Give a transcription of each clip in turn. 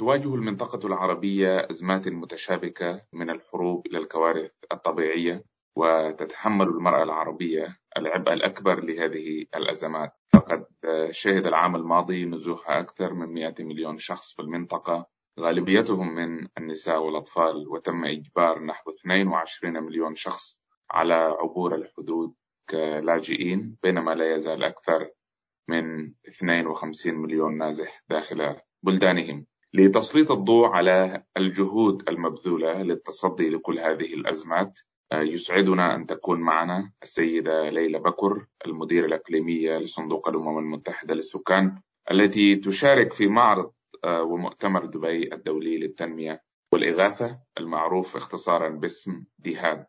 تواجه المنطقة العربية أزمات متشابكة من الحروب إلى الكوارث الطبيعية، وتتحمل المرأة العربية العبء الأكبر لهذه الأزمات، فقد شهد العام الماضي نزوح أكثر من 100 مليون شخص في المنطقة، غالبيتهم من النساء والأطفال، وتم إجبار نحو 22 مليون شخص على عبور الحدود كلاجئين، بينما لا يزال أكثر من 52 مليون نازح داخل بلدانهم. لتسليط الضوء على الجهود المبذولة للتصدي لكل هذه الأزمات، يسعدنا أن تكون معنا السيدة ليلى بكر، المديرة الإقليمية لصندوق الأمم المتحدة للسكان، التي تشارك في معرض ومؤتمر دبي الدولي للتنمية والإغاثة المعروف اختصارا باسم ديهاد.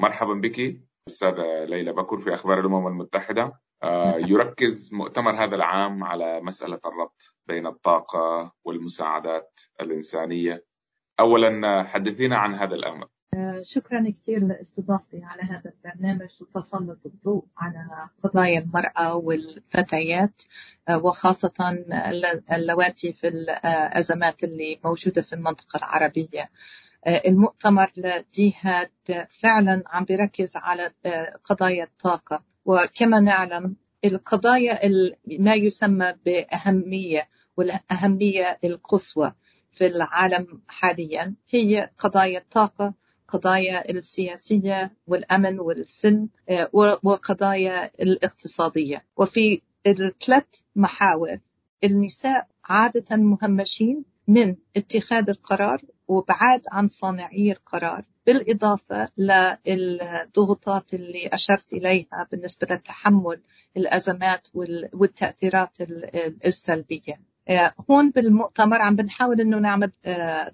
مرحبا بك أستاذة ليلى بكر في أخبار الأمم المتحدة. يركز مؤتمر هذا العام على مسألة الربط بين الطاقة والمساعدات الإنسانية. أولا حدثينا عن هذا الأمر. شكرا كثير لاستضافتي على هذا البرنامج وتسلط الضوء على قضايا المرأة والفتيات، وخاصة اللواتي في الأزمات اللي موجودة في المنطقة العربية. المؤتمر ديهاد فعلا عم بيركز على قضايا الطاقة، وكما نعلم القضايا ما يسمى بأهمية والأهمية القصوى في العالم حاليا هي قضايا الطاقة، قضايا السياسية والأمن والسلم، وقضايا الاقتصادية. وفي الثلاث محاور النساء عادة مهمشين من اتخاذ القرار وبعاد عن صانعي القرار، بالإضافة للضغوطات اللي أشرت إليها بالنسبة لتحمل الأزمات والتأثيرات السلبية. هون بالمؤتمر عم بنحاول أنه نعمل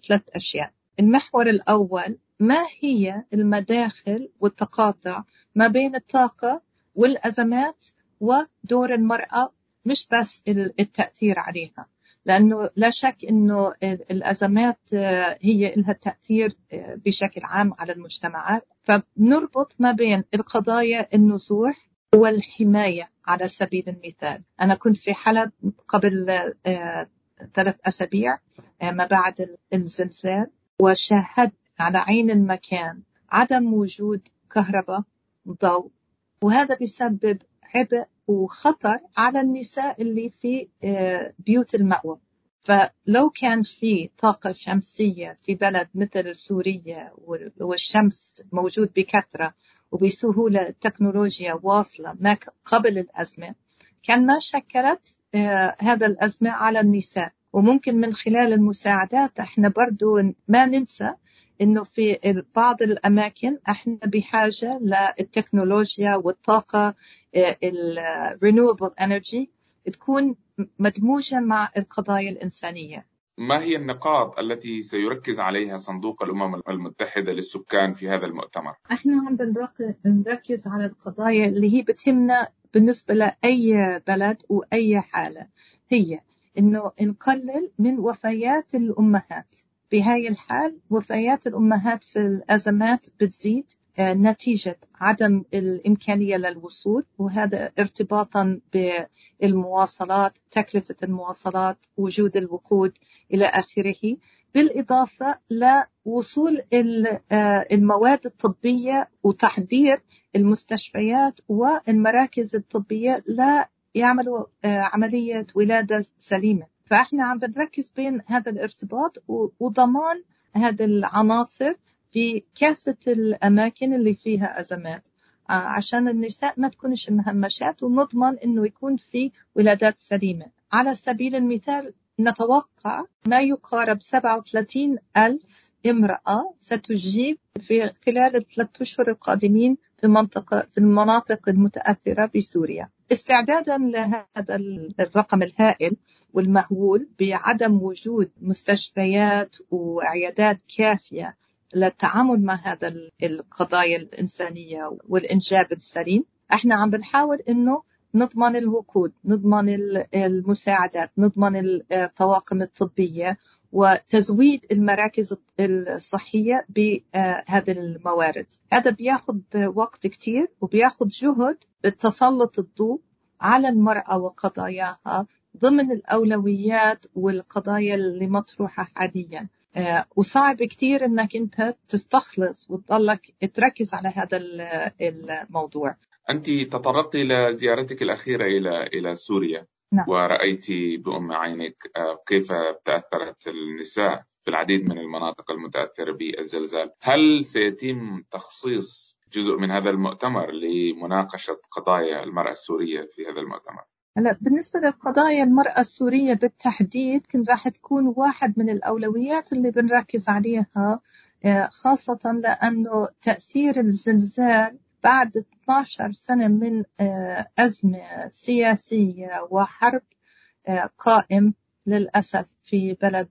ثلاث أشياء. المحور الأول، ما هي المداخل والتقاطع ما بين الطاقة والأزمات ودور المرأة، مش بس التأثير عليها، لأنه لا شك أنه الأزمات هي لها تأثير بشكل عام على المجتمعات، فبنربط ما بين القضايا النزوح والحماية. على سبيل المثال، أنا كنت في حلب قبل 3 أسابيع ما بعد الزلزال، وشاهدت على عين المكان عدم وجود كهرباء ضوء، وهذا بيسبب عبء وخطر على النساء اللي في بيوت المأوى. فلو كان في طاقة شمسية في بلد مثل سوريا والشمس موجود بكثرة وبسهولة، التكنولوجيا واصلة ما قبل الأزمة، كان ما شكلت هذا الأزمة على النساء. وممكن من خلال المساعدات احنا برضو ما ننسى إنه في بعض الأماكن إحنا بحاجة للتكنولوجيا والطاقة الرينيوبل إنرجي تكون مدموجة مع القضايا الإنسانية. ما هي النقاط التي سيركز عليها صندوق الأمم المتحدة للسكان في هذا المؤتمر؟ إحنا عم بنركز على القضايا اللي هي بتهمنا بالنسبة لأي بلد وأي حالة، هي إنه نقلل من وفيات الأمهات. بهاي الحال وفيات الأمهات في الأزمات بتزيد نتيجة عدم الإمكانية للوصول، وهذا ارتباطا بالمواصلات، تكلفة المواصلات، وجود الوقود إلى آخره، بالإضافة لوصول المواد الطبية وتحضير المستشفيات والمراكز الطبية لا يعملوا عملية ولادة سليمة. فإحنا عم بنركز بين هذا الارتباط وضمان هذه العناصر في كافة الأماكن اللي فيها أزمات، عشان النساء ما تكونش مهمشات، ونضمن إنه يكون في ولادات سليمة. على سبيل المثال، نتوقع ما يقارب 37,000 امرأة ستجيب في خلال 3 أشهر القادمين في المناطق المتأثرة بسوريا. استعدادا لهذا الرقم الهائل والمهول بعدم وجود مستشفيات وعيادات كافية للتعامل مع هذا القضايا الإنسانية والإنجاب السليم، احنا عم بنحاول انه نضمن الوقود، نضمن المساعدات، نضمن الطواقم الطبية، وتزويد المراكز الصحية بهذه الموارد. هذا بياخد وقت كتير وبياخد جهد بالتسلط الضوء على المرأة وقضاياها ضمن الأولويات والقضايا اللي مطروحة حاليا، وصعب كتير انك انت تستخلص وتضلك تركز على هذا الموضوع. انت تطرقت الى زيارتك الأخيرة الى سوريا. نعم. ورأيت بأم عينك كيف تأثرت النساء في العديد من المناطق المتأثرة بالزلزال. هل سيتم تخصيص جزء من هذا المؤتمر لمناقشة قضايا المرأة السورية في هذا المؤتمر؟ هلا بالنسبة للقضايا المرأة السورية بالتحديد راح تكون واحد من الأولويات اللي بنركز عليها، خاصة لأنه تأثير الزلزال بعد 12 سنة من أزمة سياسية وحرب قائم للأسف في بلد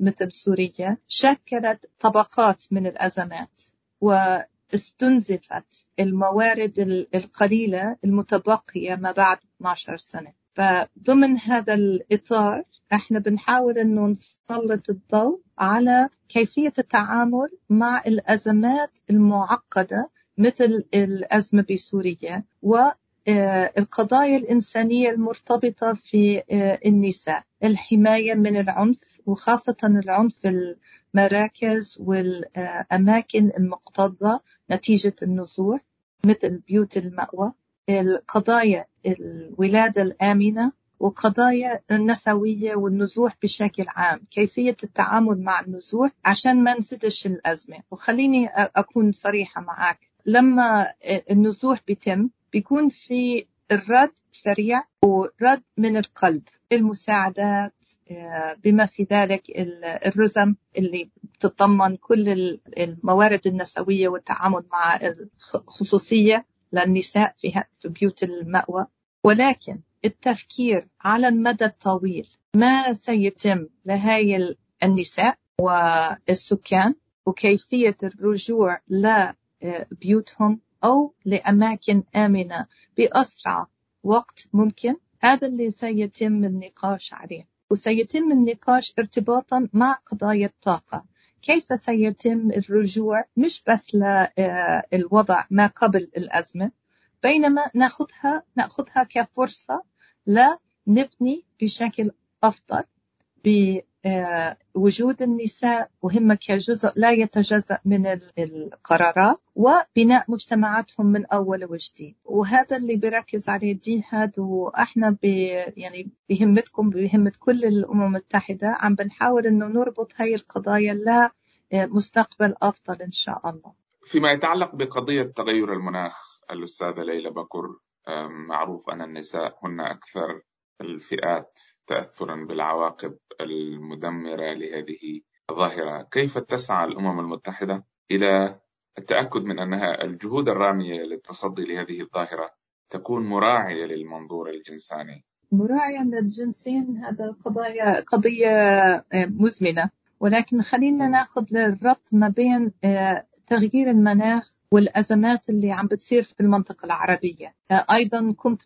مثل سوريا شكلت طبقات من الأزمات، واستنزفت الموارد القليلة المتبقية ما بعد 12 سنة. فضمن هذا الإطار احنا بنحاول انه نسلط الضوء على كيفية التعامل مع الأزمات المعقدة مثل الأزمة بسوريا والقضايا الإنسانية المرتبطة في النساء، الحماية من العنف وخاصة العنف في المراكز والأماكن المكتظة نتيجة النزوح مثل بيوت المأوى، القضايا الولادة الآمنة، وقضايا النسوية والنزوح بشكل عام، كيفية التعامل مع النزوح عشان ما نزدش الأزمة. وخليني أكون صريحة معك، لما النزوح بيتم بيكون في الرد سريع ورد من القلب، المساعدات بما في ذلك الرزم اللي بتتضمن كل الموارد النسوية والتعامل مع الخصوصية للنساء في بيوت المأوى. ولكن التفكير على المدى الطويل ما سيتم لهاي النساء والسكان، وكيفية الرجوع لبيوتهم أو لأماكن آمنة بأسرع وقت ممكن، هذا اللي سيتم النقاش عليه. وسيتم النقاش ارتباطا مع قضايا الطاقة، كيف سيتم الرجوع مش بس للوضع ما قبل الأزمة، بينما نأخذها كفرصة لنبني بشكل أفضل بوجود النساء وهم كجزء لا يتجزأ من القرارات، وبناء مجتمعاتهم من أول وجديد. وهذا اللي بركز عليه ديهاد، وإحنا يعني بهمتكم بهمة كل الأمم المتحدة عم بنحاول إنه نربط هاي القضايا لمستقبل أفضل إن شاء الله. فيما يتعلق بقضية تغير المناخ، الأستاذة ليلى بكر، معروف أن النساء هن أكثر الفئات تأثراً بالعواقب المدمرة لهذه الظاهرة. كيف تسعى الأمم المتحدة إلى التأكد من أنها الجهود الرامية للتصدي لهذه الظاهرة تكون مراعية للمنظور الجنساني؟ مراعية للجنسين، هذا قضية مزمنة، ولكن خلينا نأخذ الربط ما بين تغيير المناخ والأزمات اللي عم بتصير في المنطقة العربية. أيضا قمت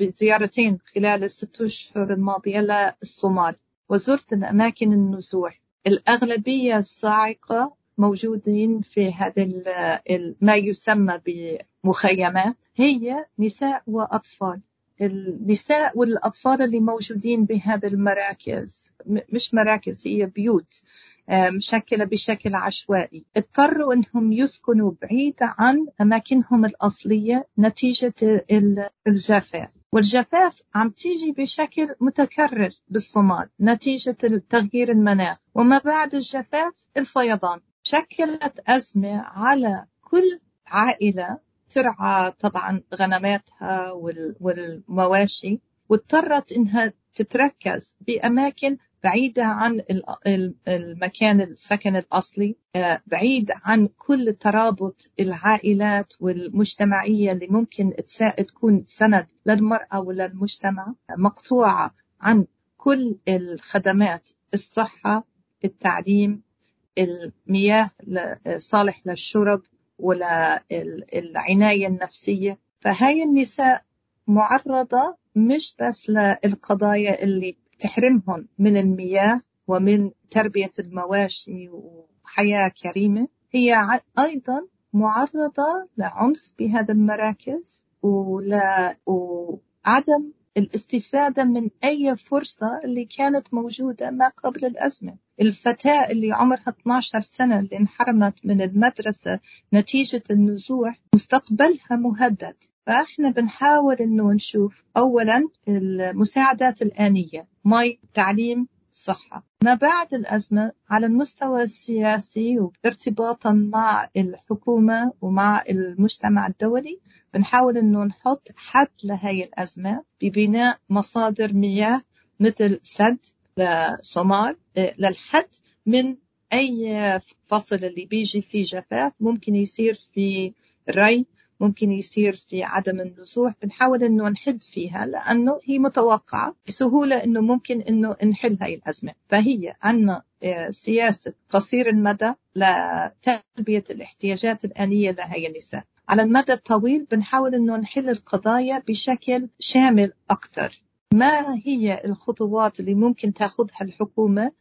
بزيارتين خلال ال6 أشهر الماضية للصومال، وزرت الأماكن النزوح. الأغلبية الصاعقة موجودين في هذا ما يسمى بمخيمات، هي نساء وأطفال. النساء والأطفال اللي موجودين بهذا المراكز، مش مراكز، هي بيوت مشكلة بشكل عشوائي، اضطروا أنهم يسكنوا بعيد عن أماكنهم الأصلية نتيجة الجفاف. والجفاف عم تيجي بشكل متكرر بالصومال نتيجة تغيير المناخ، وما بعد الجفاف الفيضان. شكلت أزمة على كل عائلة ترعى طبعا غنماتها والمواشي، واضطرت أنها تتركز بأماكن بعيدة عن المكان السكن الأصلي، بعيد عن كل ترابط العائلات والمجتمعية اللي ممكن تكون سند للمرأة وللمجتمع، مقطوعة عن كل الخدمات، الصحة، التعليم، المياه صالح للشرب والعناية النفسية. فهاي النساء معرضة مش بس للقضايا اللي تحرمهم من المياه ومن تربية المواشي وحياة كريمة، هي أيضا معرضة لعنف بهذا المراكز وعدم الاستفادة من أي فرصة اللي كانت موجودة ما قبل الأزمة. الفتاة اللي عمرها 12 سنة اللي انحرمت من المدرسة نتيجة النزوح مستقبلها مهدد. فإحنا بنحاول إنه نشوف أولاً المساعدات الآنية، مي، تعليم، صحة. ما بعد الأزمة على المستوى السياسي وارتباطاً مع الحكومة ومع المجتمع الدولي بنحاول إنه نحط حد لهي الأزمة ببناء مصادر مياه مثل سد لصومال للحد من أي فصل اللي بيجي فيه جفاف، ممكن يصير في ري، ممكن يصير في عدم النزوح. بنحاول إنه نحد فيها لأنه هي متوقعة بسهولة إنه ممكن إنه نحل هاي الأزمة. فهي عنا سياسة قصير المدى لتلبية الاحتياجات الآنية لهاي النساء. على المدى الطويل بنحاول إنه نحل القضايا بشكل شامل أكتر. ما هي الخطوات اللي ممكن تأخذها الحكومة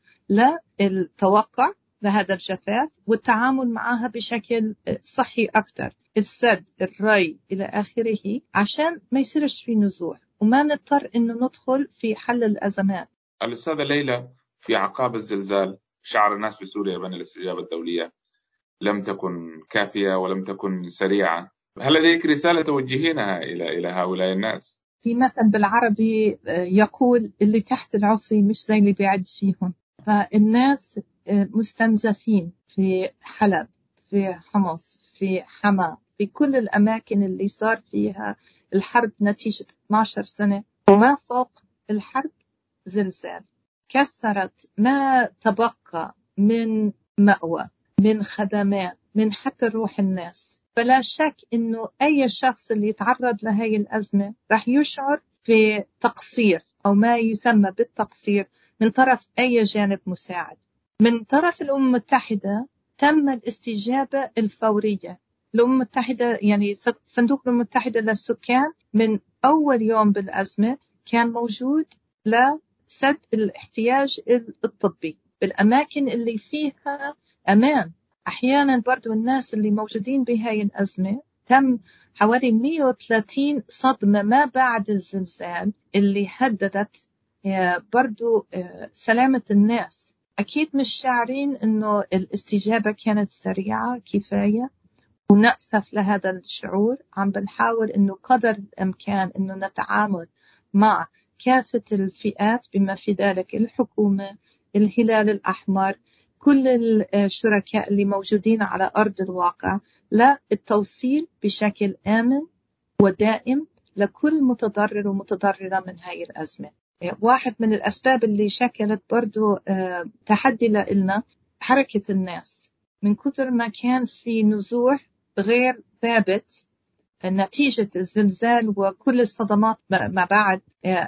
للتوقع لهذا الجفاف والتعامل معها بشكل صحي أكتر؟ السد، الري إلى آخره، عشان ما يصيرش في نزوح وما نضطر إنه ندخل في حل الأزمات. الأستاذة ليلى، في عقاب الزلزال شعر الناس في سوريا بأن الاستجابة الدولية لم تكن كافية ولم تكن سريعة. هل لديك رسالة توجهينها إلى هؤلاء الناس؟ في مثل بالعربي يقول اللي تحت العصي مش زي اللي بعد فيهم. فالناس مستنزفين في حلب، في حمص، في حما، في كل الأماكن اللي صار فيها الحرب نتيجة 12 سنة وما فوق الحرب زلزال كسرت ما تبقى من مأوى، من خدمات، من حتى روح الناس. فلا شك إنه أي شخص اللي يتعرض لهي الأزمة راح يشعر في تقصير أو ما يسمى بالتقصير من طرف أي جانب مساعد. من طرف الأمم المتحدة تم الاستجابة الفورية. الأمم المتحدة يعني صندوق الأمم المتحدة للسكان من أول يوم بالأزمة كان موجود لسد الاحتياج الطبي بالأماكن اللي فيها أمان. أحيانا برضو الناس اللي موجودين بهاي الأزمة تم حوالي 130 صدمة ما بعد الزلزال اللي هددت برضو سلامة الناس. أكيد مش شاعرين أنه الاستجابة كانت سريعة كفاية، ونأسف لهذا الشعور. عم بنحاول أنه قدر الإمكان أنه نتعامل مع كافة الفئات بما في ذلك الحكومة، الهلال الأحمر، كل الشركاء اللي موجودين على أرض الواقع، للتوصيل بشكل آمن ودائم لكل متضرر ومتضررة من هاي الأزمة. واحد من الأسباب اللي شكلت برضو تحدي لنا حركة الناس من كثر ما كان في نزوح غير ثابت نتيجة الزلزال وكل الصدمات ما بعد.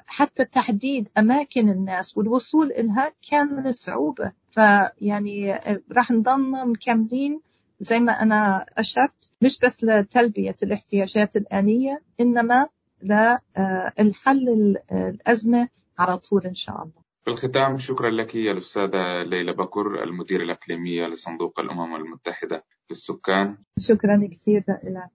حتى تحديد أماكن الناس والوصول إلها كان من الصعوبة. فيعني راح نضلنا مكملين زي ما أنا أشرت، مش بس لتلبية الاحتياجات الآنية إنما للحل الأزمة على طول إن شاء الله. في الختام، شكرا لك يا الأستاذة ليلى بكر، المديرة الإقليمية لصندوق الأمم المتحدة للسكان. شكرا كثير لك.